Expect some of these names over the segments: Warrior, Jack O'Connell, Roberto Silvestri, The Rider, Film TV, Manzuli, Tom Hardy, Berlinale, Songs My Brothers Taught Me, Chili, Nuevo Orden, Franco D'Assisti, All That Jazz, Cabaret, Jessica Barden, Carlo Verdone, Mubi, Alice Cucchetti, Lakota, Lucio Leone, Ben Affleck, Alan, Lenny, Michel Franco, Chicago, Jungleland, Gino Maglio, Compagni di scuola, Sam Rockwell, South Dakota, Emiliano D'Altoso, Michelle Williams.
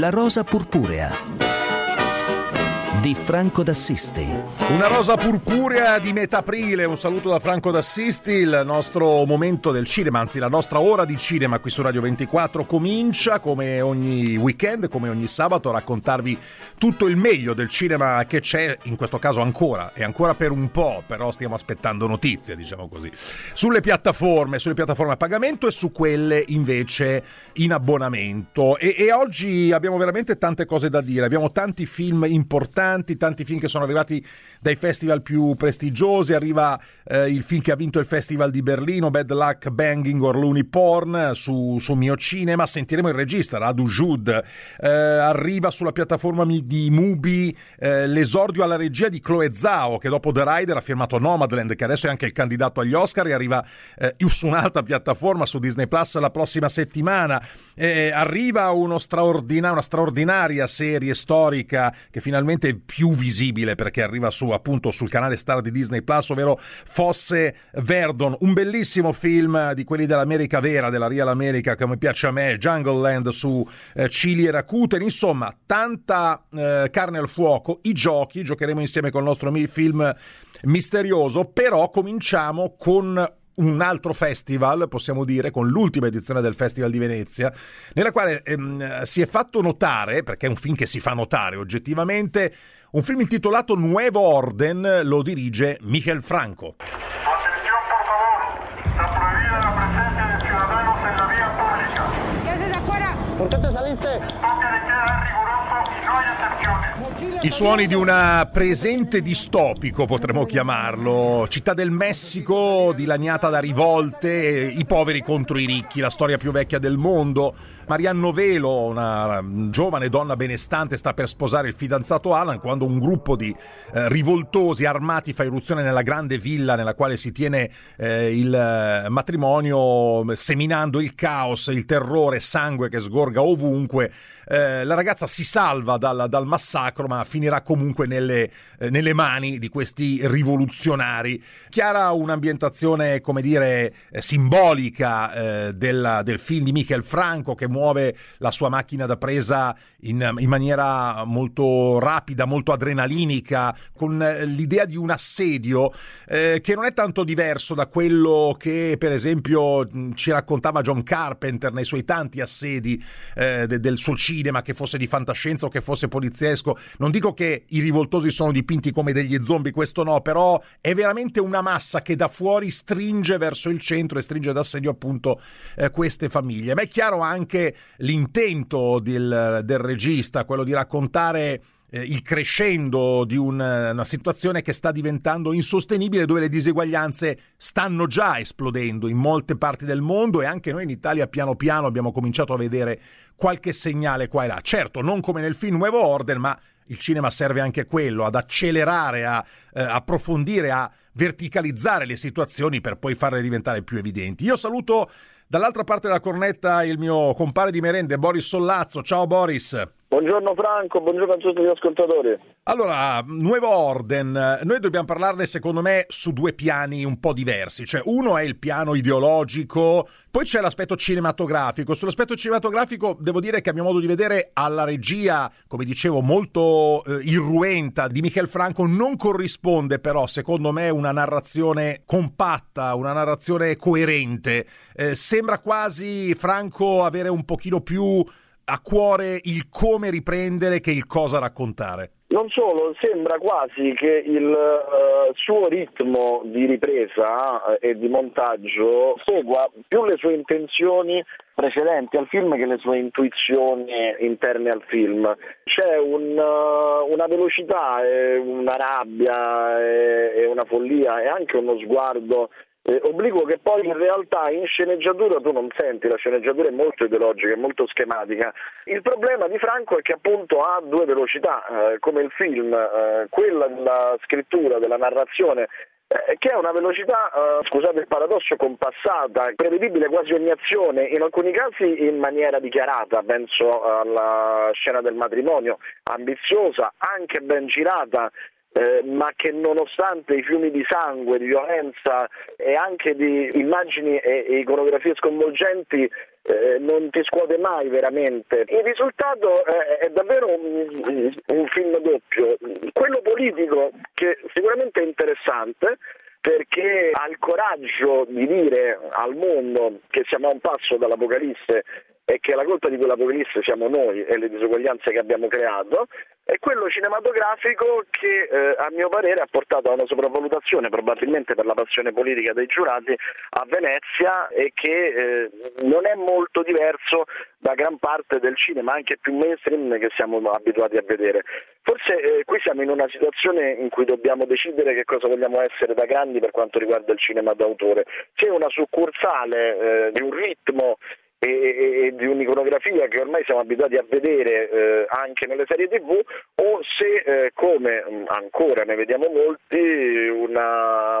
La rosa purpurea di Franco D'Assisti. Una rosa purpurea di metà aprile, un saluto da Franco D'Assisti. Il nostro momento del cinema, anzi la nostra ora di cinema qui su Radio 24 comincia come ogni weekend, come ogni sabato, a raccontarvi tutto il meglio del cinema che c'è, in questo caso ancora e ancora per un po', però stiamo aspettando notizie, diciamo così, sulle piattaforme a pagamento e su quelle invece in abbonamento, e oggi abbiamo veramente tante cose da dire, abbiamo tanti film importanti, tanti film che sono arrivati dai festival più prestigiosi. Arriva il film che ha vinto il festival di Berlino, Bad Luck Banging or Loony Porn, su Mio Cinema. Sentiremo il regista Radu Jude. Arriva sulla piattaforma di Mubi l'esordio alla regia di Chloe Zhao, che dopo The Rider ha firmato Nomadland, che adesso è anche il candidato agli Oscar, e arriva su un'altra piattaforma, su Disney Plus, la prossima settimana. Arriva una straordinaria serie storica che finalmente è più visibile, perché arriva sul canale Star di Disney Plus, ovvero Fosse Verdon, un bellissimo film di quelli dell'America vera, della Real America, come piace a me, Jungleland su Chili e Rakuten. Insomma, tanta carne al fuoco. I giochi, giocheremo insieme col nostro film misterioso, però cominciamo con un altro festival, possiamo dire, con l'ultima edizione del Festival di Venezia, nella quale si è fatto notare, perché è un film che si fa notare oggettivamente, un film intitolato Nuevo Orden, lo dirige Michel Franco. Atención, por favor, está prohibida la presencia de ciudadanos en la vía pública. ¿Qué haces afuera? ¿Por qué te saliste? I suoni di una presente distopico, potremmo chiamarlo, città del Messico dilaniata da rivolte, i poveri contro i ricchi, la storia più vecchia del mondo. Marianne Novello, una giovane donna benestante, sta per sposare il fidanzato Alan quando un gruppo di rivoltosi armati fa irruzione nella grande villa nella quale si tiene il matrimonio, seminando il caos, il terrore, sangue che sgorga ovunque. La ragazza si salva dal massacro, ma finirà comunque nelle mani di questi rivoluzionari. Chiara un'ambientazione, come dire, simbolica del film di Michel Franco, che muove la sua macchina da presa in maniera molto rapida, molto adrenalinica, con l'idea di un assedio che non è tanto diverso da quello che per esempio ci raccontava John Carpenter nei suoi tanti assedi del suo cinema, che fosse di fantascienza o che fosse poliziesco. Non dico che i rivoltosi sono dipinti come degli zombie, questo no, però è veramente una massa che da fuori stringe verso il centro e stringe d'assedio appunto queste famiglie. Ma è chiaro anche l'intento del regista, quello di raccontare il crescendo di una situazione che sta diventando insostenibile, dove le diseguaglianze stanno già esplodendo in molte parti del mondo, e anche noi in Italia piano piano abbiamo cominciato a vedere qualche segnale qua e là. Certo, non come nel film Nuevo Orden, ma il cinema serve anche quello, ad accelerare, a approfondire, a verticalizzare le situazioni per poi farle diventare più evidenti. Io saluto dall'altra parte della cornetta il mio compare di merende, Boris Sollazzo. Ciao Boris. Buongiorno Franco, buongiorno a tutti gli ascoltatori. Allora, Nuevo Orden, noi dobbiamo parlarne secondo me su due piani un po' diversi, cioè uno è il piano ideologico, poi c'è l'aspetto cinematografico. Sull'aspetto cinematografico devo dire che a mio modo di vedere alla regia, come dicevo, molto irruenta di Michel Franco non corrisponde però secondo me una narrazione compatta, una narrazione coerente. Sembra quasi Franco avere un pochino più a cuore il come riprendere che il cosa raccontare. Non solo, sembra quasi che il suo ritmo di ripresa e di montaggio segua più le sue intenzioni precedenti al film che le sue intuizioni interne al film. C'è una velocità, una rabbia e una follia e anche uno sguardo obliquo che poi in realtà in sceneggiatura tu non senti. La sceneggiatura è molto ideologica, è molto schematica. Il problema di Franco è che appunto ha due velocità, come il film, quella della scrittura, della narrazione, che è una velocità, scusate il paradosso, compassata, prevedibile quasi ogni azione, in alcuni casi in maniera dichiarata, penso alla scena del matrimonio, ambiziosa, anche ben girata, ma che nonostante i fiumi di sangue, di violenza e anche di immagini e iconografie sconvolgenti, non ti scuote mai veramente. Il risultato è davvero un film doppio, quello politico, che sicuramente è interessante perché ha il coraggio di dire al mondo che siamo a un passo dall'apocalisse e che la colpa di quell'apocalisse siamo noi e le disuguaglianze che abbiamo creato, e quello cinematografico che a mio parere ha portato a una sopravvalutazione, probabilmente per la passione politica dei giurati, a Venezia, e che non è molto diverso da gran parte del cinema anche più mainstream che siamo abituati a vedere. Forse qui siamo in una situazione in cui dobbiamo decidere che cosa vogliamo essere da grandi per quanto riguarda il cinema d'autore, c'è una succursale di un ritmo e di un'iconografia che ormai siamo abituati a vedere anche nelle serie TV, o se come ancora ne vediamo molti, una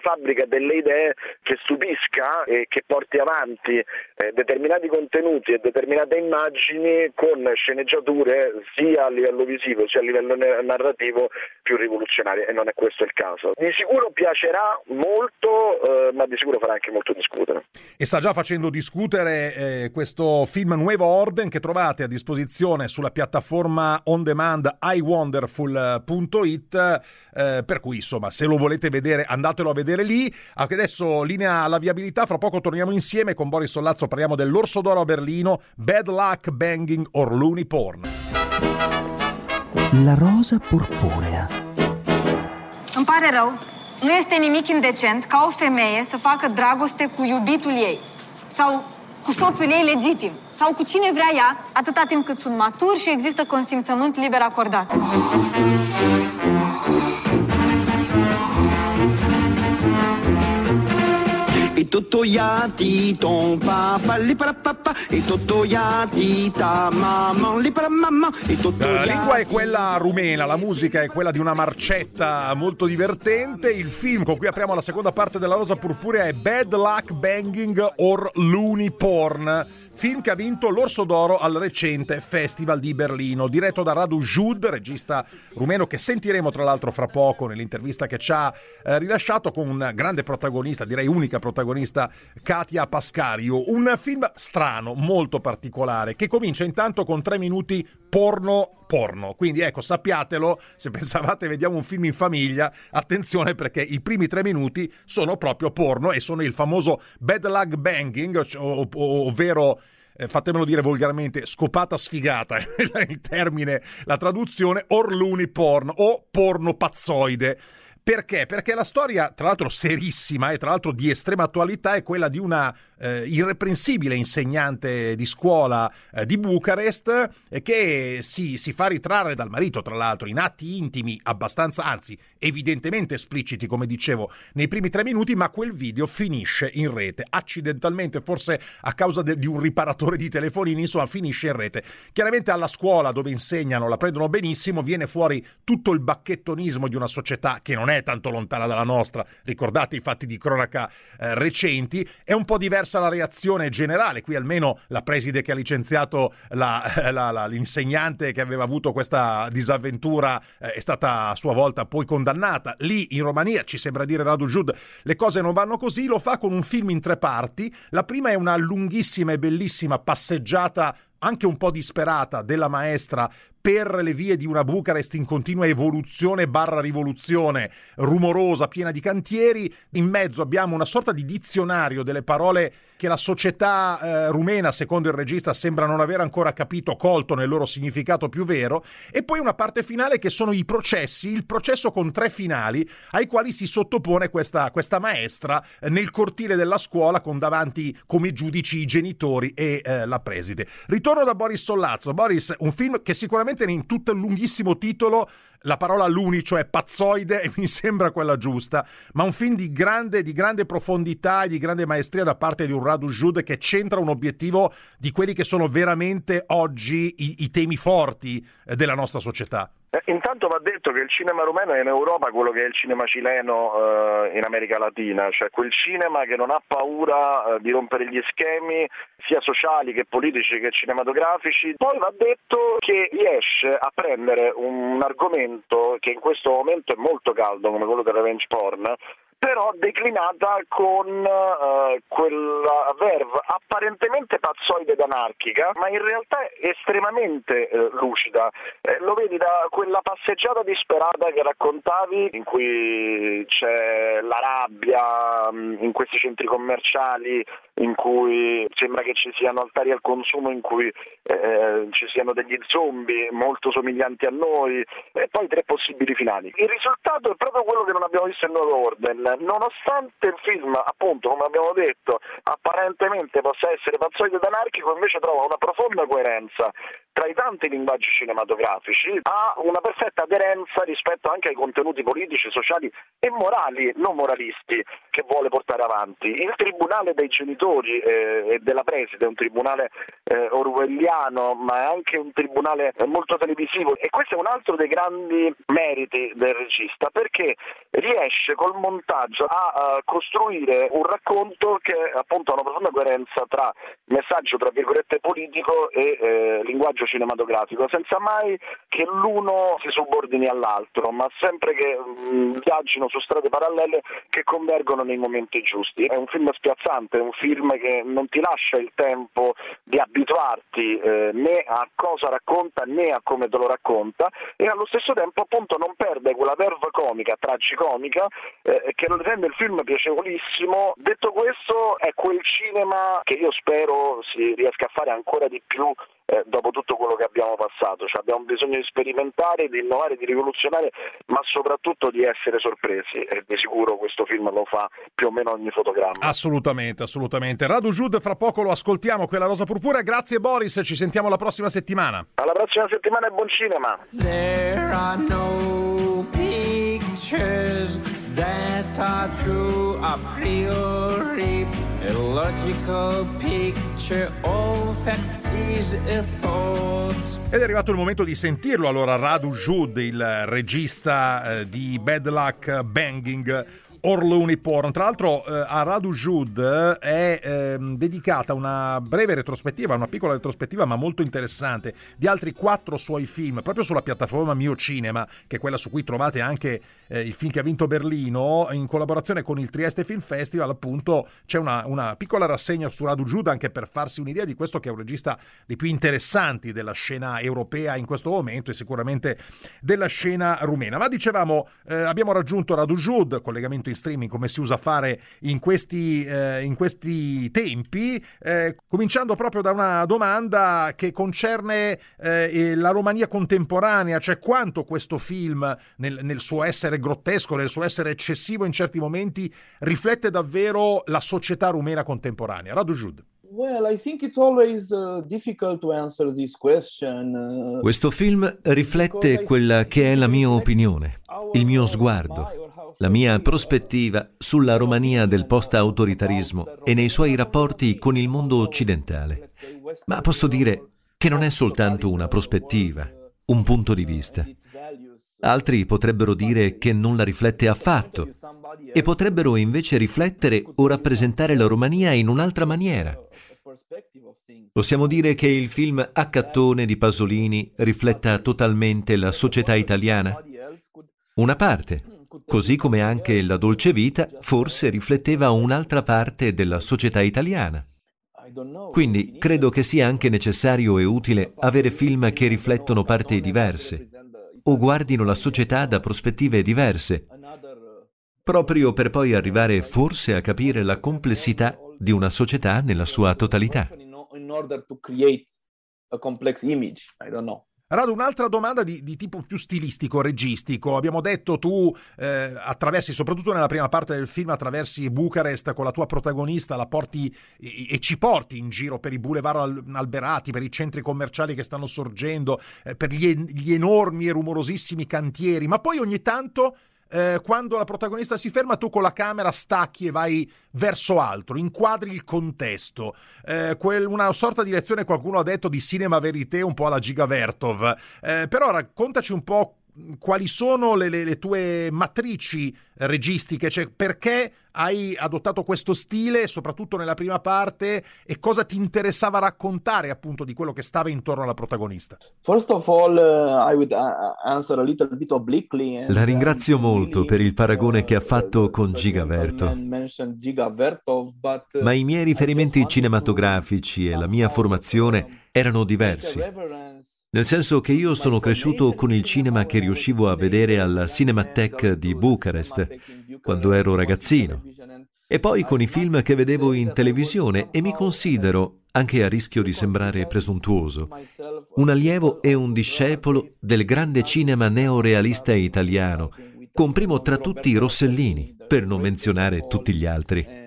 fabbrica delle idee che stupisca e che porti avanti determinati contenuti e determinate immagini con sceneggiature sia a livello visivo sia a livello narrativo più rivoluzionarie, e non è questo il caso. Di sicuro piacerà molto, ma di sicuro farà anche molto discutere, e sta già facendo discutere questo film Nuevo Orden, che trovate a disposizione sulla piattaforma on demand iwonderful.it, per cui insomma, se lo volete vedere, andatelo a vedere lì. Anche adesso linea alla viabilità, fra poco torniamo insieme con Boris Sollazzo, parliamo dell'Orso d'Oro a Berlino, Bad Luck Banging or Loony Porn. La rosa purpurea. Îmi pare rău, nu este nimic indecent ca o femeie să facă dragoste cu iubitul ei sau cu soțul ei legitim, sau cu cine vrea ea, atâta timp cât sunt maturi și există consimțământ liber acordat. E toto ya ti ton papa li para papa e toto ya ti ta mamma li para mamma e toto ya. La lingua è quella rumena, la musica è quella di una marcetta molto divertente. Il film con cui apriamo la seconda parte della Rosa Purpurea è Bad Luck Banging or Loony Porn, film che ha vinto l'Orso d'Oro al recente Festival di Berlino, diretto da Radu Jude, regista rumeno che sentiremo tra l'altro fra poco nell'intervista che ci ha rilasciato, con un grande protagonista, direi unica protagonista, Katia Pascario. Un film strano, molto particolare, che comincia intanto con 3 minuti porno, quindi ecco, sappiatelo, se pensavate vediamo un film in famiglia, attenzione, perché i primi 3 minuti sono proprio porno e sono il famoso bad luck banging, ovvero fatemelo dire volgarmente, scopata sfigata il termine, la traduzione, or loony porn o porno pazzoide. Perché? Perché la storia, tra l'altro serissima e tra l'altro di estrema attualità, è quella di una irreprensibile insegnante di scuola di Bucarest che si fa ritrarre dal marito, tra l'altro, in atti intimi abbastanza, anzi evidentemente espliciti, come dicevo, nei primi 3 minuti, ma quel video finisce in rete, accidentalmente, forse a causa di un riparatore di telefonini, insomma finisce in rete. Chiaramente alla scuola dove insegnano la prendono benissimo, viene fuori tutto il bacchettonismo di una società che non è tanto lontana dalla nostra, ricordate i fatti di cronaca recenti. È un po' diversa la reazione generale, qui almeno la preside che ha licenziato l'insegnante che aveva avuto questa disavventura è stata a sua volta poi condannata. Lì in Romania, ci sembra dire Radu Jude, le cose non vanno così, lo fa con un film in 3 parti, la prima è una lunghissima e bellissima passeggiata anche un po' disperata della maestra per le vie di una Bucarest in continua evoluzione / rivoluzione, rumorosa, piena di cantieri. In mezzo abbiamo una sorta di dizionario delle parole che la società rumena, secondo il regista, sembra non aver ancora capito, colto nel loro significato più vero, e poi una parte finale che sono i processi, il processo con 3 finali ai quali si sottopone questa maestra nel cortile della scuola, con davanti come giudici i genitori e la preside. Ritorno da Boris Sollazzo. Boris, un film che sicuramente in tutto il lunghissimo titolo la parola luni, cioè pazzoide, e mi sembra quella giusta, ma un film di grande profondità e di grande maestria da parte di un Radu Jude che centra un obiettivo di quelli che sono veramente oggi i temi forti della nostra società. Intanto va detto che il cinema rumeno è in Europa quello che è il cinema cileno in America Latina, cioè quel cinema che non ha paura di rompere gli schemi sia sociali che politici che cinematografici. Poi va detto che riesce a prendere un argomento che in questo momento è molto caldo come quello del revenge porn, però declinata con quella verve apparentemente pazzoide ed anarchica, ma in realtà estremamente lucida. Lo vedi da quella passeggiata disperata che raccontavi, in cui c'è la rabbia in questi centri commerciali, in cui sembra che ci siano altari al consumo, in cui ci siano degli zombie molto somiglianti a noi, e poi tre possibili finali. Il risultato è proprio quello che non abbiamo visto in Nuevo Orden. Nonostante il film, appunto, come abbiamo detto, apparentemente possa essere pazzoide ed anarchico, invece trova una profonda coerenza tra i tanti linguaggi cinematografici, ha una perfetta aderenza rispetto anche ai contenuti politici, sociali e morali, non moralisti, che vuole portare avanti. Il tribunale dei genitori e della preside è un tribunale orwelliano, ma è anche un tribunale molto televisivo, e questo è un altro dei grandi meriti del regista, perché riesce col montaggio a costruire un racconto che appunto ha una profonda coerenza tra messaggio tra virgolette politico e linguaggio cinematografico, senza mai che l'uno si subordini all'altro, ma sempre che viaggino su strade parallele che convergono nei momenti giusti. È un film spiazzante, è un film che non ti lascia il tempo di abituarti né a cosa racconta né a come te lo racconta, e allo stesso tempo appunto non perde quella verve comica, tragicomica, che rende il film piacevolissimo. Detto questo, è quel cinema che io spero si riesca a fare ancora di più dopo tutto quello che abbiamo passato, cioè abbiamo bisogno di sperimentare, di innovare, di rivoluzionare, ma soprattutto di essere sorpresi, e di sicuro questo film lo fa più o meno ogni fotogramma. Assolutamente, assolutamente. Radu Jude, fra poco lo ascoltiamo, quella rosa purpura. Grazie Boris, ci sentiamo la prossima settimana. Alla prossima settimana e buon cinema. There are no pictures that are true a priori. A logical picture of facts is a thought. Ed è arrivato il momento di sentirlo allora, Radu Jude, il regista di Bad Luck Banging or Loony Porn. Tra l'altro a Radu Jude è dedicata una breve retrospettiva, una piccola retrospettiva ma molto interessante, di altri 4 suoi film, proprio sulla piattaforma Mio Cinema, che è quella su cui trovate anche il film che ha vinto Berlino, in collaborazione con il Trieste Film Festival. Appunto c'è una piccola rassegna su Radu Jude, anche per farsi un'idea di questo che è un regista dei più interessanti della scena europea in questo momento, e sicuramente della scena rumena. Ma dicevamo, abbiamo raggiunto Radu Jude, collegamento in streaming come si usa fare in questi tempi, cominciando proprio da una domanda che concerne la Romania contemporanea, cioè quanto questo film nel suo essere grottesco, nel suo essere eccessivo in certi momenti, riflette davvero la società rumena contemporanea. Radu Jude. Well, I think it's always difficult to answer this question. Questo film riflette quella che è la mia opinione, il mio sguardo, la mia prospettiva sulla Romania del post-autoritarismo e nei suoi rapporti con il mondo occidentale. Ma posso dire che non è soltanto una prospettiva, un punto di vista. Altri potrebbero dire che non la riflette affatto e potrebbero invece riflettere o rappresentare la Romania in un'altra maniera. Possiamo dire che il film A Cattone di Pasolini rifletta totalmente la società italiana? Una parte. Così come anche La dolce vita forse rifletteva un'altra parte della società italiana. Quindi credo che sia anche necessario e utile avere film che riflettono parti diverse o guardino la società da prospettive diverse, proprio per poi arrivare forse a capire la complessità di una società nella sua totalità. Radu, un'altra domanda di tipo più stilistico, registico. Abbiamo detto tu attraversi, soprattutto nella prima parte del film, attraversi Bucarest con la tua protagonista, la porti e ci porti in giro per i boulevard alberati, per i centri commerciali che stanno sorgendo, per gli enormi e rumorosissimi cantieri, ma poi ogni tanto quando la protagonista si ferma, tu con la camera stacchi e vai verso altro, inquadri il contesto, una sorta di lezione, qualcuno ha detto, di cinema verité un po' alla Giga Vertov, però raccontaci un po' quali sono le tue matrici registiche, cioè perché hai adottato questo stile soprattutto nella prima parte e cosa ti interessava raccontare appunto di quello che stava intorno alla protagonista? First of all, I would answer a little bit obliquely. La ringrazio molto per il paragone che ha fatto con Giga Vertov, ma i miei riferimenti cinematografici e la mia formazione erano diversi. Nel senso che io sono cresciuto con il cinema che riuscivo a vedere alla Cinematheque di Bucarest quando ero ragazzino e poi con i film che vedevo in televisione, e mi considero, anche a rischio di sembrare presuntuoso, un allievo e un discepolo del grande cinema neorealista italiano, con primo tra tutti Rossellini, per non menzionare tutti gli altri.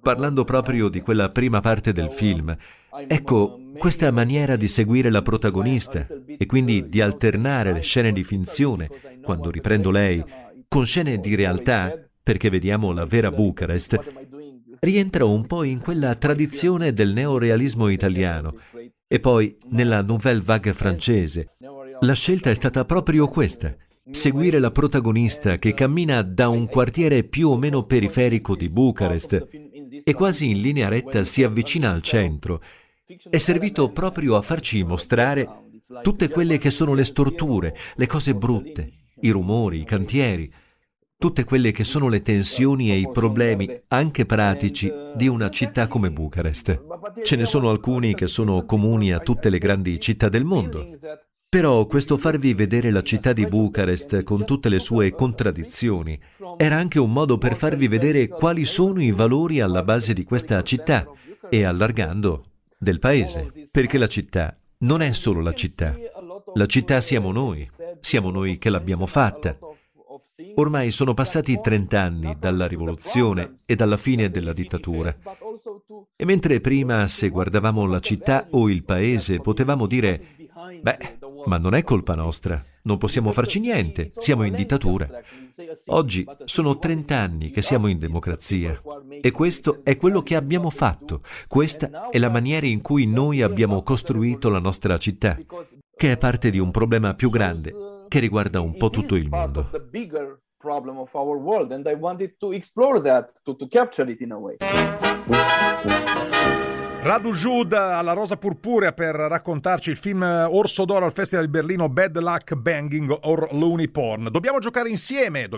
Parlando proprio di quella prima parte del film, ecco, questa maniera di seguire la protagonista e quindi di alternare le scene di finzione, quando riprendo lei, con scene di realtà, perché vediamo la vera Bucarest, rientra un po' in quella tradizione del neorealismo italiano e poi nella nouvelle vague francese. La scelta è stata proprio questa. Seguire la protagonista che cammina da un quartiere più o meno periferico di Bucarest e quasi in linea retta si avvicina al centro, è servito proprio a farci mostrare tutte quelle che sono le storture, le cose brutte, i rumori, i cantieri, tutte quelle che sono le tensioni e i problemi, anche pratici, di una città come Bucarest. Ce ne sono alcuni che sono comuni a tutte le grandi città del mondo. Però questo farvi vedere la città di Bucarest con tutte le sue contraddizioni era anche un modo per farvi vedere quali sono i valori alla base di questa città e, allargando, del paese. Perché la città non è solo la città. La città siamo noi che l'abbiamo fatta. Ormai sono passati 30 anni dalla rivoluzione e dalla fine della dittatura. E mentre prima, se guardavamo la città o il paese, potevamo dire «Beh, ma non è colpa nostra, non possiamo farci niente, siamo in dittatura». Oggi sono 30 anni che siamo in democrazia e questo è quello che abbiamo fatto. Questa è la maniera in cui noi abbiamo costruito la nostra città, che è parte di un problema più grande che riguarda un po' tutto il mondo. Radu Jude alla Rosa Purpurea per raccontarci il film Orso d'Oro al Festival di Berlino Bad Luck Banging or Loony Porn. Dobbiamo giocare insieme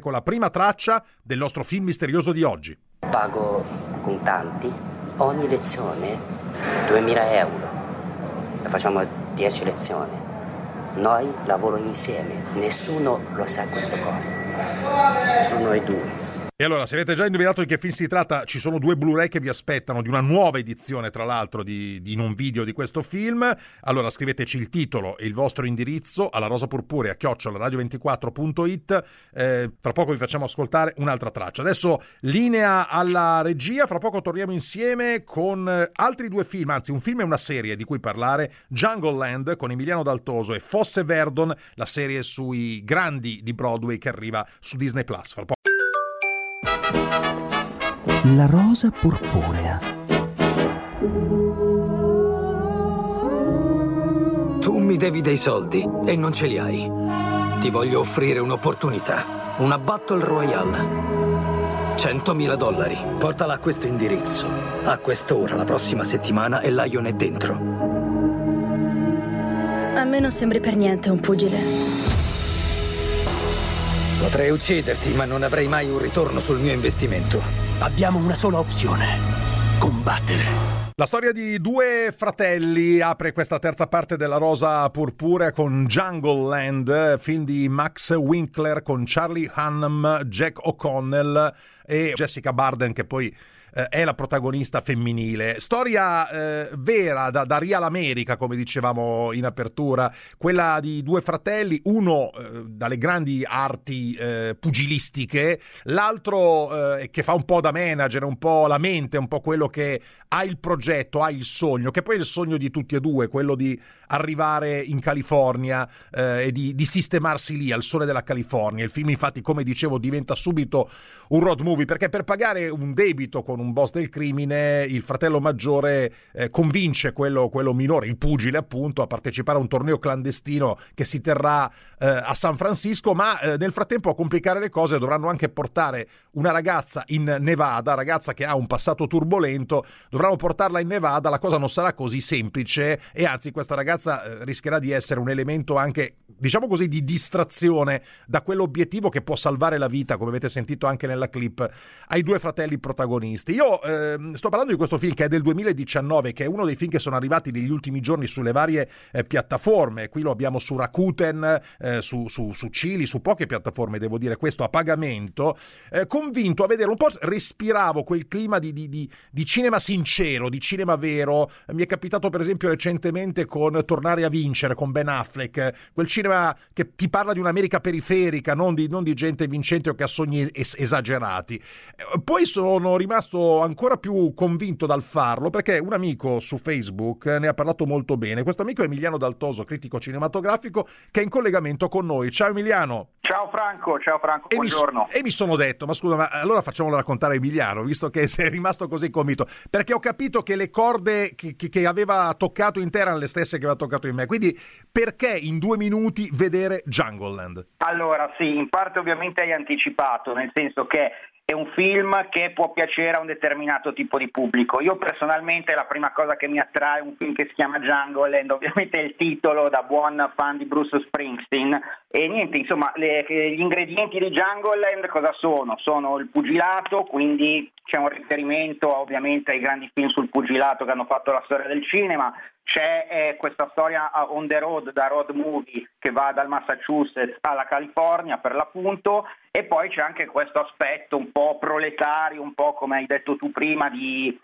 con la prima traccia del nostro film misterioso di oggi. Pago contanti ogni lezione 2.000 euro. La facciamo 10 lezioni. Noi lavorano insieme, nessuno lo sa questa cosa. Sono noi due. E allora, se avete già indovinato di che film si tratta, ci sono 2 Blu-ray che vi aspettano di una nuova edizione, tra l'altro, in un video di questo film. Allora scriveteci il titolo e il vostro indirizzo alla rosapurpurea@radio24.it. Fra poco vi facciamo ascoltare un'altra traccia. Adesso linea alla regia, fra poco torniamo insieme con altri 2 film, anzi un film e una serie di cui parlare, Jungleland con Emiliano D'Altoso e Fosse Verdon, la serie sui grandi di Broadway che arriva su Disney Plus. Fra poco. La rosa purpurea. Tu mi devi dei soldi e non ce li hai. Ti voglio offrire un'opportunità, una Battle Royale. $100.000. Portala a questo indirizzo, a quest'ora, la prossima settimana, e Lion è dentro. A me non sembri per niente un pugile. Potrei ucciderti, ma non avrei mai un ritorno sul mio investimento. Abbiamo una sola opzione: combattere. La storia di 2 fratelli apre questa terza parte della Rosa Purpurea con Jungleland, film di Max Winkler con Charlie Hunnam, Jack O'Connell e Jessica Barden, che poi è la protagonista femminile. Storia vera da Real America, come dicevamo in apertura, quella di 2 fratelli, uno dalle grandi arti pugilistiche, l'altro che fa un po' da manager, un po' la mente, un po' quello che ha il progetto, ha il sogno, che poi è il sogno di tutti e 2, quello di arrivare in California e di sistemarsi lì al sole della California. Il film infatti, come dicevo, diventa subito un road movie, perché per pagare un debito con un un boss del crimine, il fratello maggiore convince quello minore, il pugile appunto, a partecipare a un torneo clandestino che si terrà a San Francisco, ma nel frattempo, a complicare le cose, dovranno anche portare una ragazza in Nevada, ragazza che ha un passato turbolento, dovranno portarla in Nevada, la cosa non sarà così semplice e anzi questa ragazza rischierà di essere un elemento anche, diciamo così, di distrazione da quell'obiettivo che può salvare la vita, come avete sentito anche nella clip, ai due fratelli protagonisti. Io sto parlando di questo film che è del 2019, che è uno dei film che sono arrivati negli ultimi giorni sulle varie piattaforme. Qui lo abbiamo su Rakuten, su Chili, su poche piattaforme, devo dire, questo a pagamento. Convinto a vederlo, un po' respiravo quel clima di cinema sincero, di cinema vero. Mi è capitato per esempio recentemente con Tornare a vincere, con Ben Affleck, quel cinema che ti parla di un'America periferica, non di gente vincente o che ha sogni esagerati. Poi sono rimasto ancora più convinto dal farlo perché un amico su Facebook ne ha parlato molto bene. Questo amico è Emiliano D'Altoso, critico cinematografico, che è in collegamento con noi. Ciao Emiliano. Ciao Franco, buongiorno. E mi sono detto, ma scusa, ma allora facciamolo raccontare a Emiliano, visto che sei rimasto così convinto, perché ho capito che le corde che aveva toccato in te erano le stesse che aveva toccato in me, quindi perché in 2 minuti vedere Jungleland? Allora sì, in parte ovviamente hai anticipato, nel senso che è un film che può piacere a un determinato tipo di pubblico. Io personalmente la prima cosa che mi attrae è un film che si chiama Jungleland, ovviamente è il titolo, da buon fan di Bruce Springsteen, e niente, insomma, gli ingredienti di Jungleland cosa sono? Sono il pugilato, quindi c'è un riferimento ovviamente ai grandi film sul pugilato che hanno fatto la storia del cinema. C'è questa storia on the road, da road movie, che va dal Massachusetts alla California per l'appunto, e poi c'è anche questo aspetto un po' proletario, un po' come hai detto tu prima, di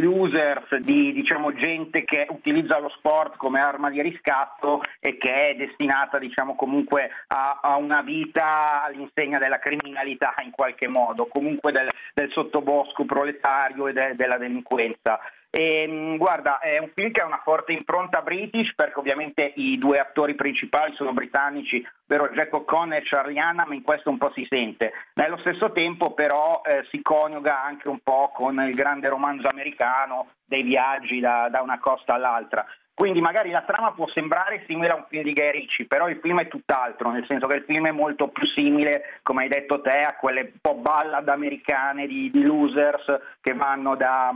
losers, di diciamo gente che utilizza lo sport come arma di riscatto e che è destinata diciamo comunque a una vita all'insegna della criminalità in qualche modo, comunque del sottobosco proletario e della delinquenza. Guarda, è un film che ha una forte impronta british, perché ovviamente i due attori principali sono britannici, ovvero Jack O'Connell e Charlie Hunnam, ma in questo un po' si sente. Nello stesso tempo però si coniuga anche un po' con il grande romanzo americano dei viaggi da una costa all'altra. Quindi magari la trama può sembrare simile a un film di Guy Ritchie, però il film è tutt'altro, nel senso che il film è molto più simile, come hai detto te, a quelle un po' ballad americane di losers che vanno da,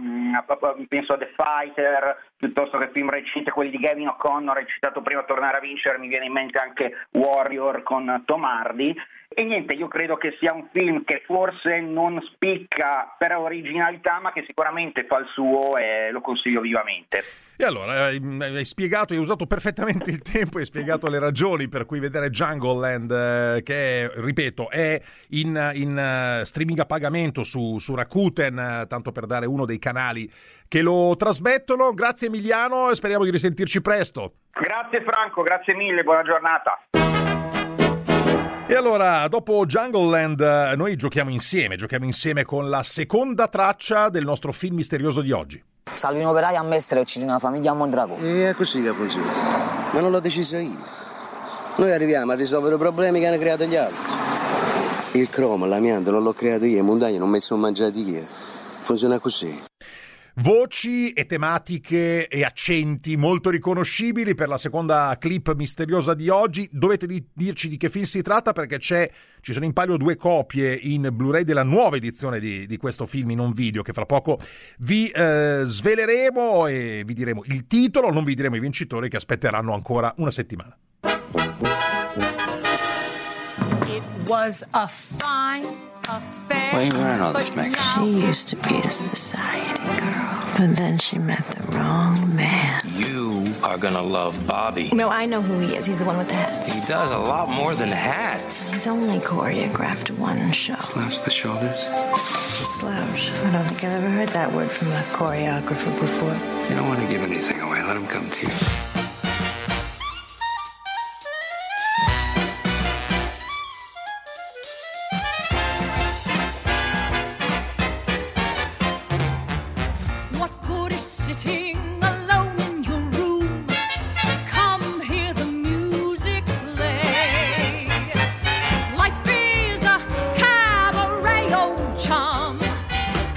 penso a The Fighter, piuttosto che film recenti, quelli di Gavin O'Connor, citato prima Tornare a vincere, mi viene in mente anche Warrior con Tom Hardy. E niente, io credo che sia un film che forse non spicca per originalità, ma che sicuramente fa il suo e lo consiglio vivamente. E allora, hai spiegato, hai usato perfettamente il tempo, hai spiegato le ragioni per cui vedere Jungleland, che ripeto è in streaming a pagamento su Rakuten, tanto per dare uno dei canali che lo trasmettono. Grazie Emiliano e speriamo di risentirci presto. Grazie Franco, grazie mille, buona giornata. E allora, dopo Jungleland, noi giochiamo insieme con la seconda traccia del nostro film misterioso di oggi. Salvi un operaio a Mestre e uccide una famiglia a Mondragone. E è così che funziona. Ma non l'ho deciso io. Noi arriviamo a risolvere problemi che hanno creato gli altri. Il cromo, l'amianto non l'ho creato io, i mondagni non mi sono mangiati io. Funziona così. Voci e tematiche e accenti molto riconoscibili per la seconda clip misteriosa di oggi. Dovete dirci di che film si tratta, perché ci sono in palio 2 copie in Blu-ray della nuova edizione di questo film in un video che fra poco vi sveleremo e vi diremo il titolo, non vi diremo i vincitori che aspetteranno ancora una settimana. It was a fine... Well, you want to know this, Meg? She used to be a society girl, but then she met the wrong man. You are going to love Bobby. No, I know who he is. He's the one with the hats. He does a lot more than hats. He's only choreographed one show. Slaps the shoulders. Slouch. I don't think I've ever heard that word from a choreographer before. You don't want to give anything away. Let him come to you.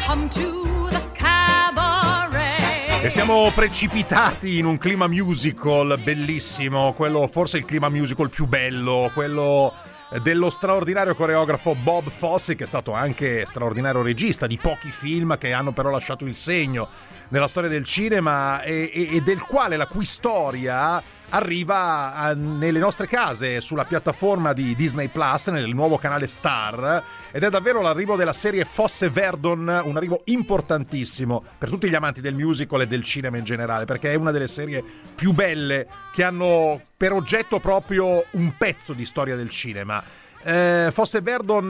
Come to E siamo precipitati in un clima musical bellissimo, quello forse il clima musical più bello, quello dello straordinario coreografo Bob Fosse, che è stato anche straordinario regista di pochi film che hanno però lasciato il segno nella storia del cinema e del quale la cui storia arriva nelle nostre case sulla piattaforma di Disney Plus, nel nuovo canale Star, ed è davvero l'arrivo della serie Fosse Verdon, un arrivo importantissimo per tutti gli amanti del musical e del cinema in generale, perché è una delle serie più belle che hanno per oggetto proprio un pezzo di storia del cinema. Fosse Verdon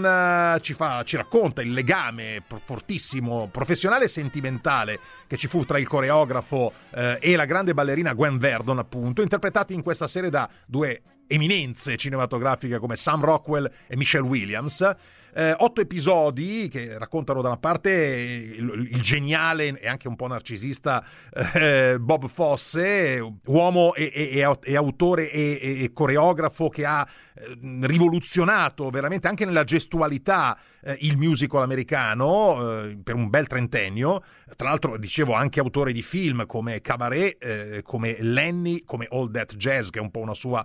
ci racconta il legame fortissimo, professionale e sentimentale che ci fu tra il coreografo e la grande ballerina Gwen Verdon, appunto, interpretati in questa serie da due eminenze cinematografiche come Sam Rockwell e Michelle Williams. 8 episodi che raccontano da una parte il geniale e anche un po' narcisista Bob Fosse, uomo e autore e coreografo che ha rivoluzionato veramente anche nella gestualità il musical americano per un bel trentennio, tra l'altro dicevo anche autore di film come Cabaret, come Lenny, come All That Jazz, che è un po' una sua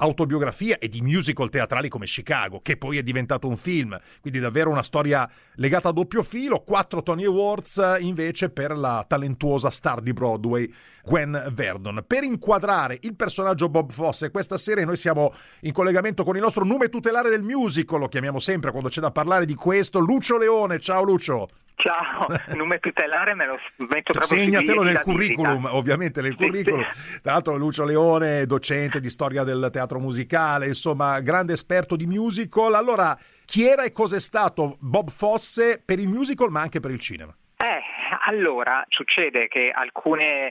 autobiografia, e di musical teatrali come Chicago, che poi è diventato un film, quindi davvero una storia legata a doppio filo. 4 Tony Awards invece per la talentuosa star di Broadway Gwen Verdon. Per inquadrare il personaggio Bob Fosse questa sera noi siamo in collegamento con il nostro nome tutelare del musical, lo chiamiamo sempre quando c'è da parlare di questo, Lucio Leone. Ciao Lucio. Ciao, nome tutelare me lo metto proprio. Segnatelo nel curriculum, ovviamente nel curriculum. Tra l'altro Lucio Leone, docente di storia del teatro musicale, insomma, grande esperto di musical. Allora, chi era e cos'è stato Bob Fosse per il musical, ma anche per il cinema? Allora, succede che alcune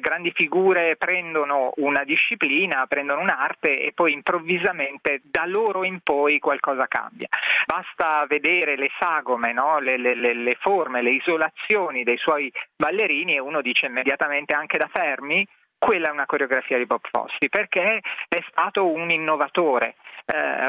grandi figure prendono una disciplina, prendono un'arte e poi improvvisamente da loro in poi qualcosa cambia. Basta vedere le sagome, no? le forme, le isolazioni dei suoi ballerini e uno dice immediatamente anche da fermi: quella è una coreografia di Bob Fosse, perché è stato un innovatore,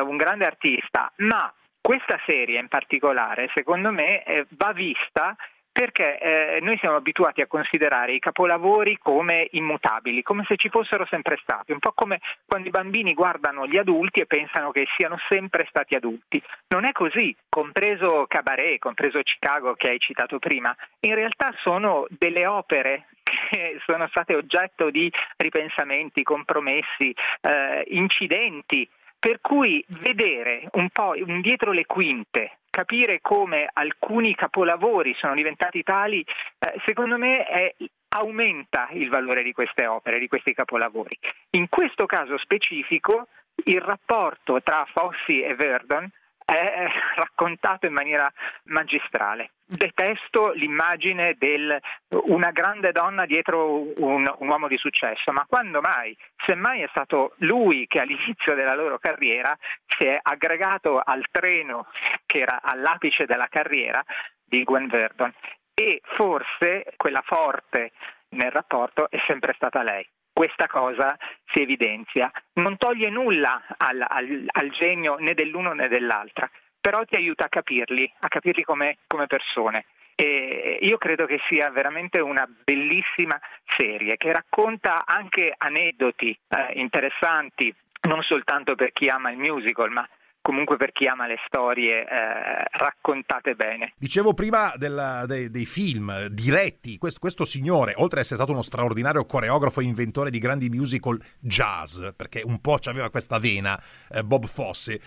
un grande artista. Ma questa serie in particolare, secondo me, va vista perché noi siamo abituati a considerare i capolavori come immutabili, come se ci fossero sempre stati, un po' come quando i bambini guardano gli adulti e pensano che siano sempre stati adulti. Non è così, compreso Cabaret, compreso Chicago che hai citato prima. In realtà sono delle opere che sono state oggetto di ripensamenti, compromessi, incidenti, per cui vedere un po' un dietro le quinte, capire come alcuni capolavori sono diventati tali, secondo me aumenta il valore di queste opere, di questi capolavori. In questo caso specifico il rapporto tra Fosse e Verdon è raccontato in maniera magistrale. Detesto l'immagine del una grande donna dietro un uomo di successo, ma quando mai? Semmai è stato lui che all'inizio della loro carriera si è aggregato al treno che era all'apice della carriera di Gwen Verdon, e forse quella forte nel rapporto è sempre stata lei. Questa cosa si evidenzia, non toglie nulla al genio né dell'uno né dell'altra, però ti aiuta a capirli come persone, e io credo che sia veramente una bellissima serie che racconta anche aneddoti interessanti, non soltanto per chi ama il musical, ma comunque per chi ama le storie raccontate bene. Dicevo prima dei film diretti, questo signore, oltre ad essere stato uno straordinario coreografo e inventore di grandi musical jazz, perché un po' c'aveva questa vena Bob Fosse,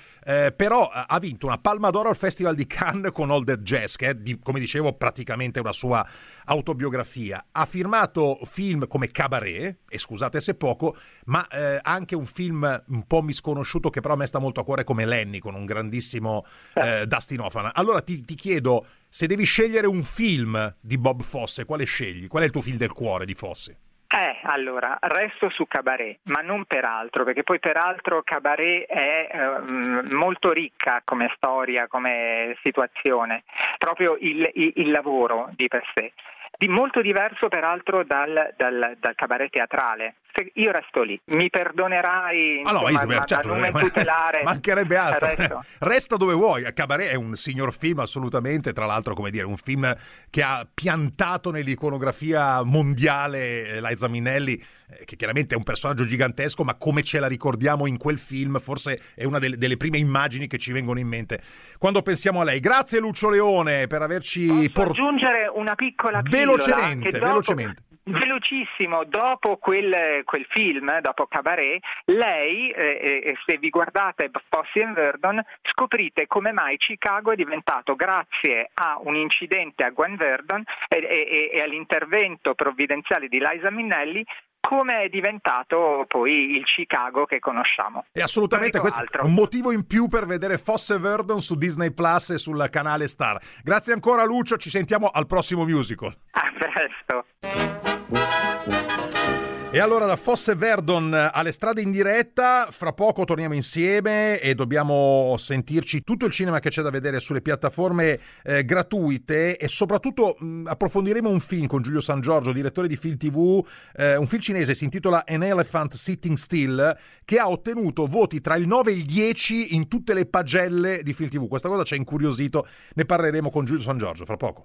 però ha vinto una Palma d'Oro al Festival di Cannes con All That Jazz, che è, come dicevo, praticamente una sua autobiografia. Ha firmato film come Cabaret, e scusate se poco, ma anche un film un po' misconosciuto che però a me sta molto a cuore, come Lenny, con un grandissimo Dustinofana. Allora ti chiedo, se devi scegliere un film di Bob Fosse, quale scegli? Qual è il tuo film del cuore di Fosse? Allora, resto su Cabaret, ma non peraltro, perché poi peraltro Cabaret è molto ricca come storia, come situazione, proprio il lavoro di per sé. Molto diverso peraltro dal Cabaret teatrale, Io resto lì, mi perdonerai, insomma, certo, non mi tutelare, mancherebbe altro. Resta dove vuoi. Cabaret è un signor film assolutamente, tra l'altro, come dire, un film che ha piantato nell'iconografia mondiale Liza Minnelli, che chiaramente è un personaggio gigantesco, ma come ce la ricordiamo in quel film forse è una delle prime immagini che ci vengono in mente quando pensiamo a lei. Grazie Lucio Leone per averci aggiungere una piccola pillola velocemente. Velocissimo, dopo quel film, dopo Cabaret, lei, se vi guardate Fosse Verdon, scoprite come mai Chicago è diventato, grazie a un incidente a Gwen Verdon e all'intervento provvidenziale di Liza Minnelli, come è diventato poi il Chicago che conosciamo. E assolutamente questo altro. È un motivo in più per vedere Fosse Verdon su Disney Plus e sul canale Star. Grazie ancora Lucio, ci sentiamo al prossimo musical. A presto. E allora da Fosse Verdon alle strade in diretta, fra poco torniamo insieme e dobbiamo sentirci tutto il cinema che c'è da vedere sulle piattaforme gratuite, e soprattutto approfondiremo un film con Giulio San Giorgio, direttore di Film TV, un film cinese, si intitola An Elephant Sitting Still, che ha ottenuto voti tra il 9 e il 10 in tutte le pagelle di Film TV. Questa cosa ci ha incuriosito, ne parleremo con Giulio San Giorgio fra poco.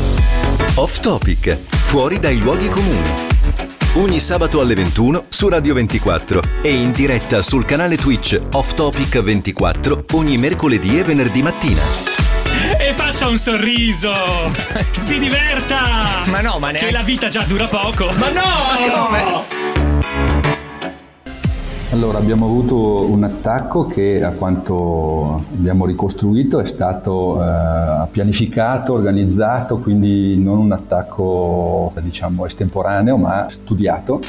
Off Topic, fuori dai luoghi comuni. Ogni sabato alle 21 su Radio 24 e in diretta sul canale Twitch Off Topic 24 ogni mercoledì e venerdì mattina. E faccia un sorriso, si diverta. Ma no, ma neanche. Che la vita già dura poco. Ma no! Allora, abbiamo avuto un attacco che, a quanto abbiamo ricostruito, è stato pianificato, organizzato, quindi non un attacco, diciamo, estemporaneo, ma studiato.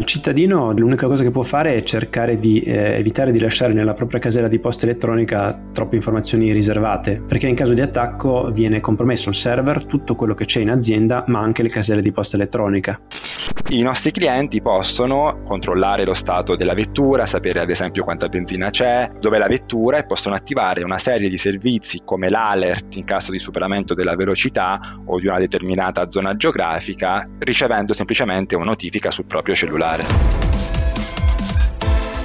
Il cittadino l'unica cosa che può fare è cercare di evitare di lasciare nella propria casella di posta elettronica troppe informazioni riservate, perché in caso di attacco viene compromesso il server, tutto quello che c'è in azienda, ma anche le caselle di posta elettronica. I nostri clienti possono controllare lo stato della vettura, sapere ad esempio quanta benzina c'è, dov'è la vettura, e possono attivare una serie di servizi come l'alert in caso di superamento della velocità o di una determinata zona geografica, ricevendo semplicemente una notifica sul proprio cellulare.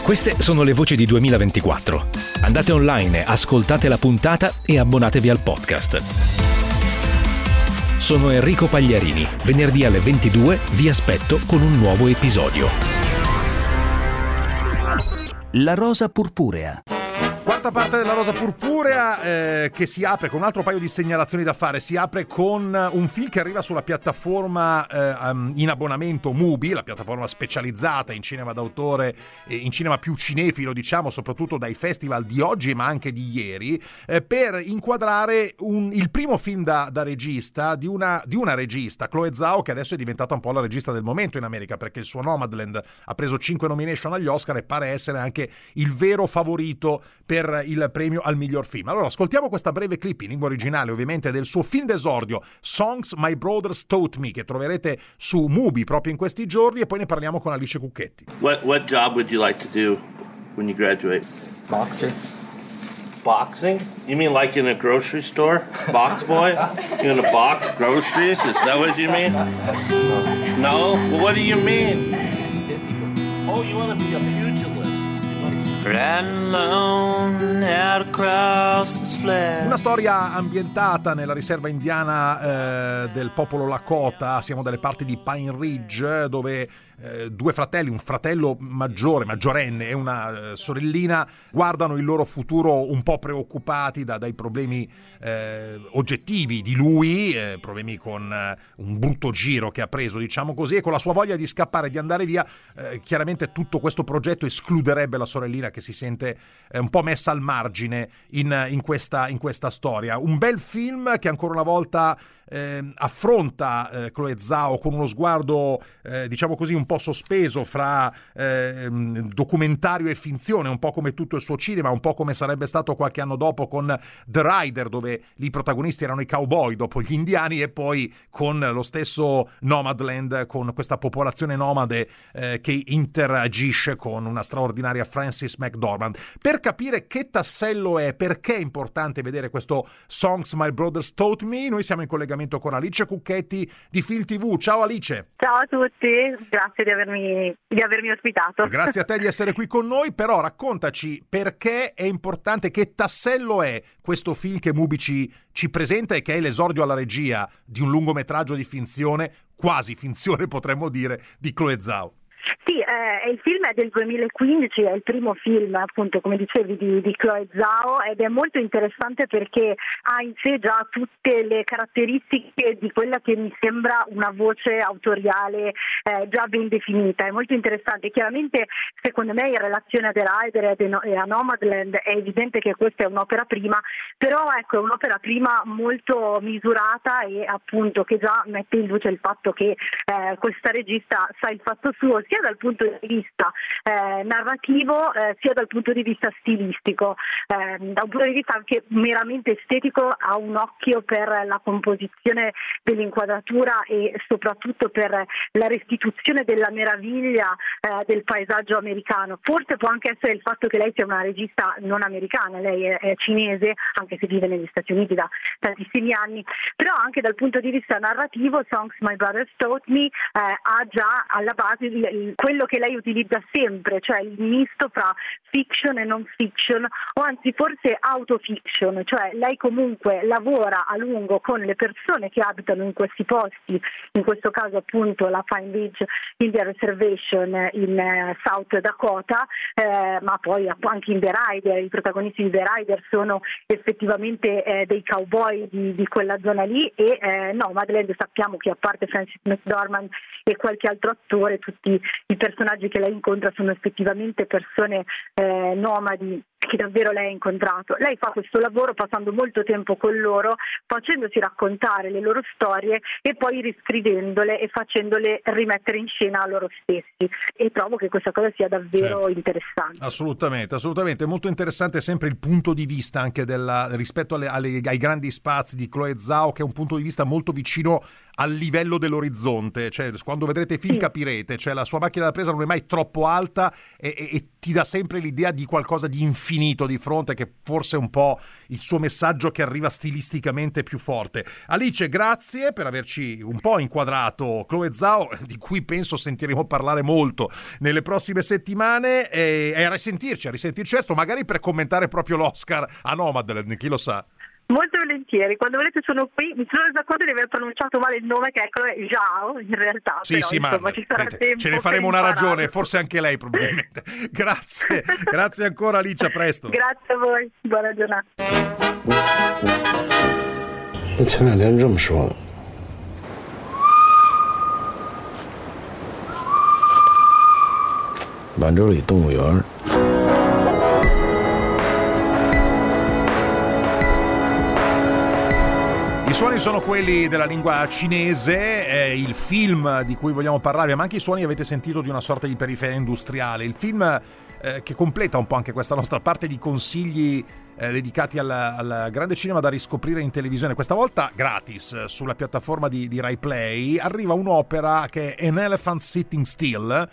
Queste sono le voci di 2024. Andate online, ascoltate la puntata e abbonatevi al podcast. Sono Enrico Pagliarini. Venerdì alle 22 vi aspetto con un nuovo episodio. La rosa purpurea. Quarta parte della Rosa Purpurea, che si apre con un altro paio di segnalazioni da fare. Si apre con un film che arriva sulla piattaforma in abbonamento Mubi, la piattaforma specializzata in cinema d'autore, in cinema più cinefilo, diciamo, soprattutto dai festival di oggi ma anche di ieri, per inquadrare il primo film da regista di una regista, Chloe Zhao, che adesso è diventata un po' la regista del momento in America, perché il suo Nomadland ha preso 5 nomination agli Oscar e pare essere anche il vero favorito per il premio al miglior film. Allora, ascoltiamo questa breve clip in lingua originale, ovviamente, del suo film d'esordio, Songs My Brothers Taught Me, che troverete su Mubi proprio in questi giorni, e poi ne parliamo con Alice Cucchetti. What job would you like to do when you graduate? Boxer. Boxing? You mean like in a grocery store? Box boy? You're gonna box groceries? Is that what you mean? No? Well, what do you mean? Oh, you wanna be a pugilist? Una storia ambientata nella riserva indiana del popolo Lakota. Siamo dalle parti di Pine Ridge, dove due fratelli, un fratello maggiorenne e una sorellina, guardano il loro futuro un po' preoccupati dai problemi oggettivi di lui, problemi con un brutto giro che ha preso, diciamo così, e con la sua voglia di scappare, di andare via. Chiaramente tutto questo progetto escluderebbe la sorellina, che si sente un po' messa al margine in questa storia. Un bel film che ancora una volta affronta Chloe Zhao con uno sguardo diciamo così un po' sospeso fra documentario e finzione, un po' come tutto il suo cinema, un po' come sarebbe stato qualche anno dopo con The Rider, dove i protagonisti erano i cowboy dopo gli indiani, e poi con lo stesso Nomadland, con questa popolazione nomade che interagisce con una straordinaria Frances McDormand. Per capire che tassello è, perché è importante vedere questo Songs My Brothers Taught Me, noi siamo in collegamento con Alice Cucchetti di Film TV. Ciao Alice. Ciao a tutti, grazie di avermi ospitato. Grazie a te di essere qui con noi, però raccontaci perché è importante, che tassello è questo film che Mubi ci presenta e che è l'esordio alla regia di un lungometraggio di finzione, quasi finzione potremmo dire, di Chloe Zhao. Sì, il film è del 2015, è il primo film, appunto, come dicevi, di Chloe Zhao, ed è molto interessante perché ha in sé già tutte le caratteristiche di quella che mi sembra una voce autoriale già ben definita. È molto interessante. Chiaramente, secondo me, in relazione a The Rider e a Nomadland è evidente che questa è un'opera prima, però ecco, è un'opera prima molto misurata e appunto che già mette in luce il fatto che questa regista sa il fatto suo, sia dal punto di vista narrativo sia dal punto di vista stilistico, da un punto di vista anche meramente estetico ha un occhio per la composizione dell'inquadratura e soprattutto per la restituzione della meraviglia del paesaggio americano. Forse può anche essere il fatto che lei sia una regista non americana, lei è cinese, anche se vive negli Stati Uniti da tantissimi anni, però anche dal punto di vista narrativo Songs My Brothers Taught Me ha già alla base quello che lei utilizza sempre, cioè il misto fra fiction e non fiction, o anzi forse autofiction, cioè lei comunque lavora a lungo con le persone che abitano in questi posti, in questo caso appunto la Pine Ridge Indian Reservation in South Dakota, ma poi anche in The Rider, i protagonisti di The Rider sono effettivamente dei cowboy di quella zona lì, e Nomadland sappiamo che a parte Frances McDormand e qualche altro attore, tutti i personaggi che lei incontra sono effettivamente persone nomadi che davvero lei ha incontrato. Lei fa questo lavoro passando molto tempo con loro, facendosi raccontare le loro storie e poi riscrivendole e facendole rimettere in scena a loro stessi, e trovo che questa cosa sia davvero interessante. Assolutamente, molto interessante sempre il punto di vista anche rispetto ai grandi spazi di Chloe Zhao, che è un punto di vista molto vicino al livello dell'orizzonte, cioè quando vedrete film capirete, cioè la sua macchina da presa non è mai troppo alta e ti dà sempre l'idea di qualcosa di infinito di fronte, che forse è un po' il suo messaggio che arriva stilisticamente più forte. Alice, grazie per averci un po' inquadrato Chloe Zhao, di cui penso sentiremo parlare molto nelle prossime settimane, e a risentirci questo, magari per commentare proprio l'Oscar a Nomadland, chi lo sa. Molto volentieri, quando volete sono qui. Mi sono resa conto di aver pronunciato male il nome, che è Zhao in realtà. Sì, insomma, ma ci sarà tempo, ce ne faremo una ragione, forse anche lei probabilmente. Grazie ancora Alice, a presto. Grazie a voi, buona giornata. I suoni sono quelli della lingua cinese, il film di cui vogliamo parlare, ma anche i suoni avete sentito di una sorta di periferia industriale. Il film che completa un po' anche questa nostra parte di consigli dedicati al grande cinema da riscoprire in televisione, questa volta gratis sulla piattaforma di Rai Play. Arriva un'opera che è An Elephant Sitting Still,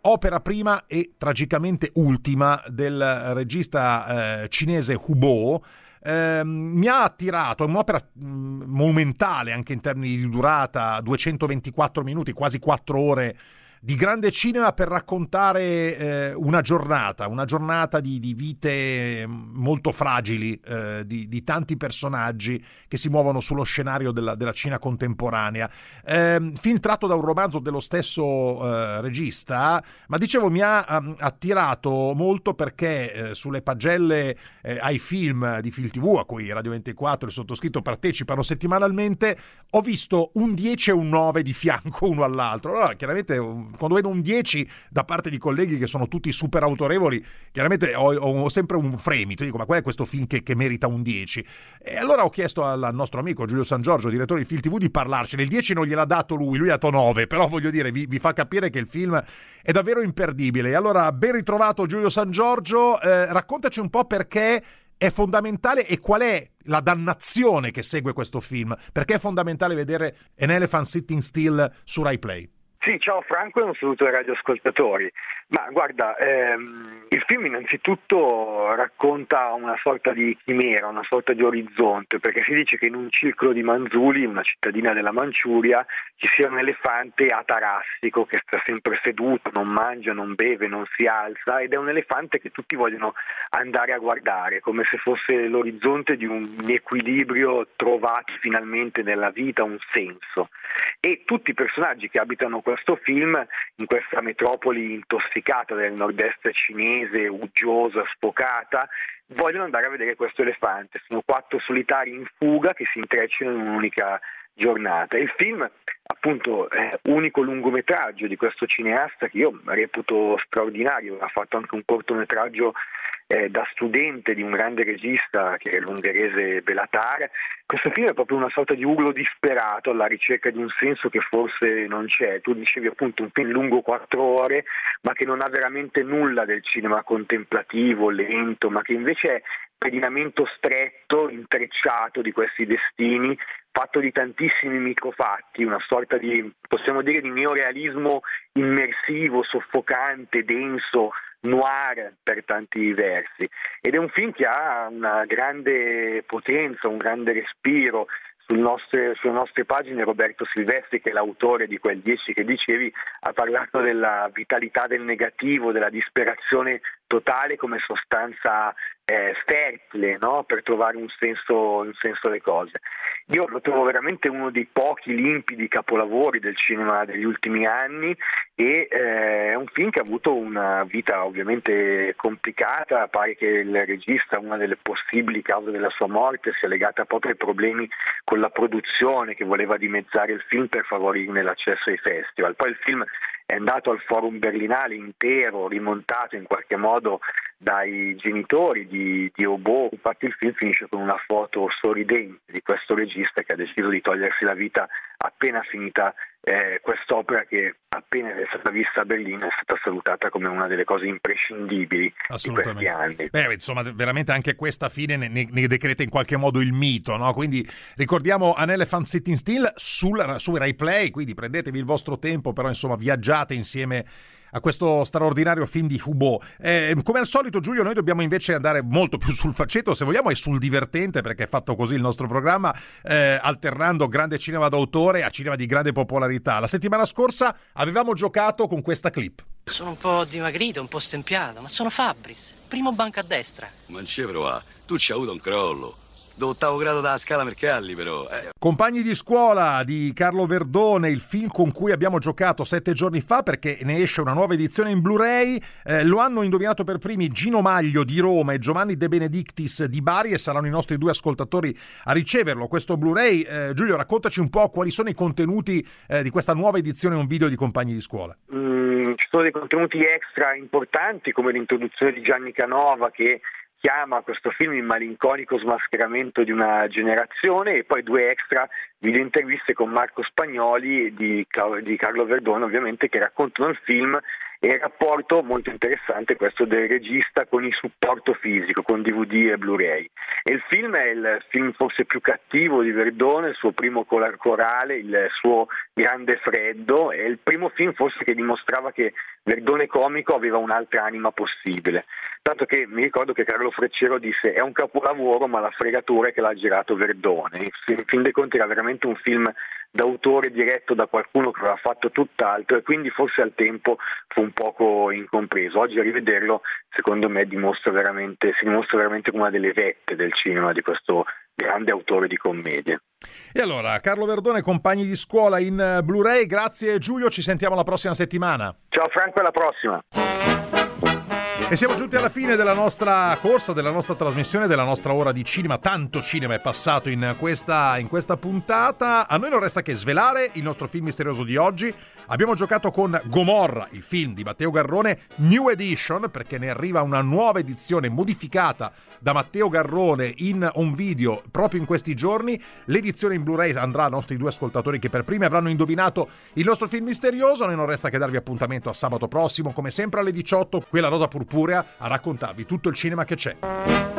opera prima e tragicamente ultima del regista cinese Hu Bo. Mi ha attirato, è un'opera monumentale anche in termini di durata, 224 minuti, quasi 4 ore di grande cinema per raccontare una giornata di vite molto fragili, di tanti personaggi che si muovono sullo scenario della Cina contemporanea. Film tratto da un romanzo dello stesso regista, ma dicevo mi ha attirato molto perché sulle pagelle ai film di Film TV, a cui Radio 24 e il sottoscritto partecipano settimanalmente, ho visto un 10 e un 9 di fianco uno all'altro. Allora chiaramente quando vedo un 10 da parte di colleghi che sono tutti super autorevoli, chiaramente ho sempre un fremito, dico ma qual è questo film che merita un 10? E allora ho chiesto al nostro amico Giulio San Giorgio, direttore di Film TV, di parlarcene. Il 10 non gliel'ha dato lui ha dato 9, però voglio dire vi fa capire che il film è davvero imperdibile. E allora ben ritrovato Giulio San Giorgio, raccontaci un po' perché è fondamentale e qual è la dannazione che segue questo film, perché è fondamentale vedere An Elephant Sitting Still su Rai Play. Sì, ciao Franco e un saluto ai radioascoltatori. Ma guarda, il film innanzitutto racconta una sorta di chimera, una sorta di orizzonte, perché si dice che in un circolo di Manzuli, una cittadina della Manciuria, ci sia un elefante atarassico che sta sempre seduto, non mangia, non beve, non si alza, ed è un elefante che tutti vogliono andare a guardare, come se fosse l'orizzonte di un equilibrio trovato finalmente nella vita, un senso. E tutti i personaggi che abitano questo film, in questa metropoli intossicata del nord-est cinese, uggiosa, sfocata, vogliono andare a vedere questo elefante. Sono 4 solitari in fuga che si intrecciano in un'unica giornata. Il film, appunto, è unico lungometraggio di questo cineasta che io reputo straordinario. Ha fatto anche un cortometraggio da studente di un grande regista che è l'ungherese Belatar. Questo film è proprio una sorta di urlo disperato alla ricerca di un senso che forse non c'è. Tu dicevi appunto un film lungo 4 ore, ma che non ha veramente nulla del cinema contemplativo, lento, ma che invece è pedinamento stretto, intrecciato di questi destini, fatto di tantissimi microfatti, una sorta di, possiamo dire, di neorealismo immersivo, soffocante, denso, noir per tanti versi. Ed è un film che ha una grande potenza, un grande respiro. Sulle nostre pagine Roberto Silvestri, che è l'autore di quel 10 che dicevi, ha parlato della vitalità del negativo, della disperazione totale come sostanza fertile, no? Per trovare un senso alle cose. Io lo trovo veramente uno dei pochi limpidi capolavori del cinema degli ultimi anni, e è un film che ha avuto una vita ovviamente complicata. Pare che il regista, una delle possibili cause della sua morte, sia legata proprio ai problemi con la produzione, che voleva dimezzare il film per favorirne l'accesso ai festival. Poi il film è andato al Forum Berlinale intero, rimontato in qualche modo dai genitori di Obo. Infatti il film finisce con una foto sorridente di questo regista che ha deciso di togliersi la vita appena finita quest'opera, che appena è stata vista a Berlino è stata salutata come una delle cose imprescindibili di questi anni. Beh, insomma, veramente anche questa fine ne decreta in qualche modo il mito, no? Quindi ricordiamo An Elephant Sitting Still su Rai Play, quindi prendetevi il vostro tempo, però insomma viaggiate insieme a questo straordinario film di Hubo. Come al solito, Giulio, noi dobbiamo invece andare molto più sul faceto, se vogliamo, e sul divertente, perché è fatto così il nostro programma, alternando grande cinema d'autore a cinema di grande popolarità. La settimana scorsa avevamo giocato con questa clip. Sono un po' dimagrito, un po' stempiato, ma sono Fabris, primo banco a destra. Non c'è però, tu ci hai avuto un crollo. D'ottavo grado dalla Scala Mercalli, però. Compagni di scuola di Carlo Verdone, il film con cui abbiamo giocato 7 giorni fa, perché ne esce una nuova edizione in Blu-ray. Lo hanno indovinato per primi Gino Maglio di Roma e Giovanni De Benedictis di Bari, e saranno i nostri 2 ascoltatori a riceverlo, questo Blu-ray. Giulio, raccontaci un po' quali sono i contenuti di questa nuova edizione un video di Compagni di scuola. Ci sono dei contenuti extra importanti, come l'introduzione di Gianni Canova, che chiama questo film il malinconico smascheramento di una generazione, e poi 2 extra video interviste con Marco Spagnoli di Carlo Verdone, ovviamente, che raccontano il film e il rapporto molto interessante questo del regista con il supporto fisico, con DVD e Blu-ray. E il film è il film forse più cattivo di Verdone, il suo primo corale, il suo grande freddo, è il primo film forse che dimostrava che Verdone comico aveva un'altra anima possibile. Tanto che mi ricordo che Carlo Freccero disse: è un capolavoro, ma la fregatura è che l'ha girato Verdone. In fin dei conti era veramente un film d'autore diretto da qualcuno che aveva fatto tutt'altro, e quindi forse al tempo fu un poco incompreso. Oggi a rivederlo, secondo me, si dimostra veramente come una delle vette del cinema di questo grande autore di commedie. E allora, Carlo Verdone, Compagni di scuola in Blu-ray. Grazie Giulio, ci sentiamo la prossima settimana. Ciao Franco, alla prossima. E siamo giunti alla fine della nostra corsa, della nostra trasmissione, della nostra ora di cinema. Tanto cinema è passato in questa puntata. A noi non resta che svelare il nostro film misterioso di oggi. Abbiamo giocato con Gomorra, il film di Matteo Garrone, New Edition, perché ne arriva una nuova edizione modificata da Matteo Garrone in un video proprio in questi giorni. L'edizione in Blu-ray andrà ai nostri due ascoltatori che per primi avranno indovinato il nostro film misterioso. A noi non resta che darvi appuntamento a sabato prossimo, come sempre alle 18, qui alla Rosa Purpurea, a raccontarvi tutto il cinema che c'è.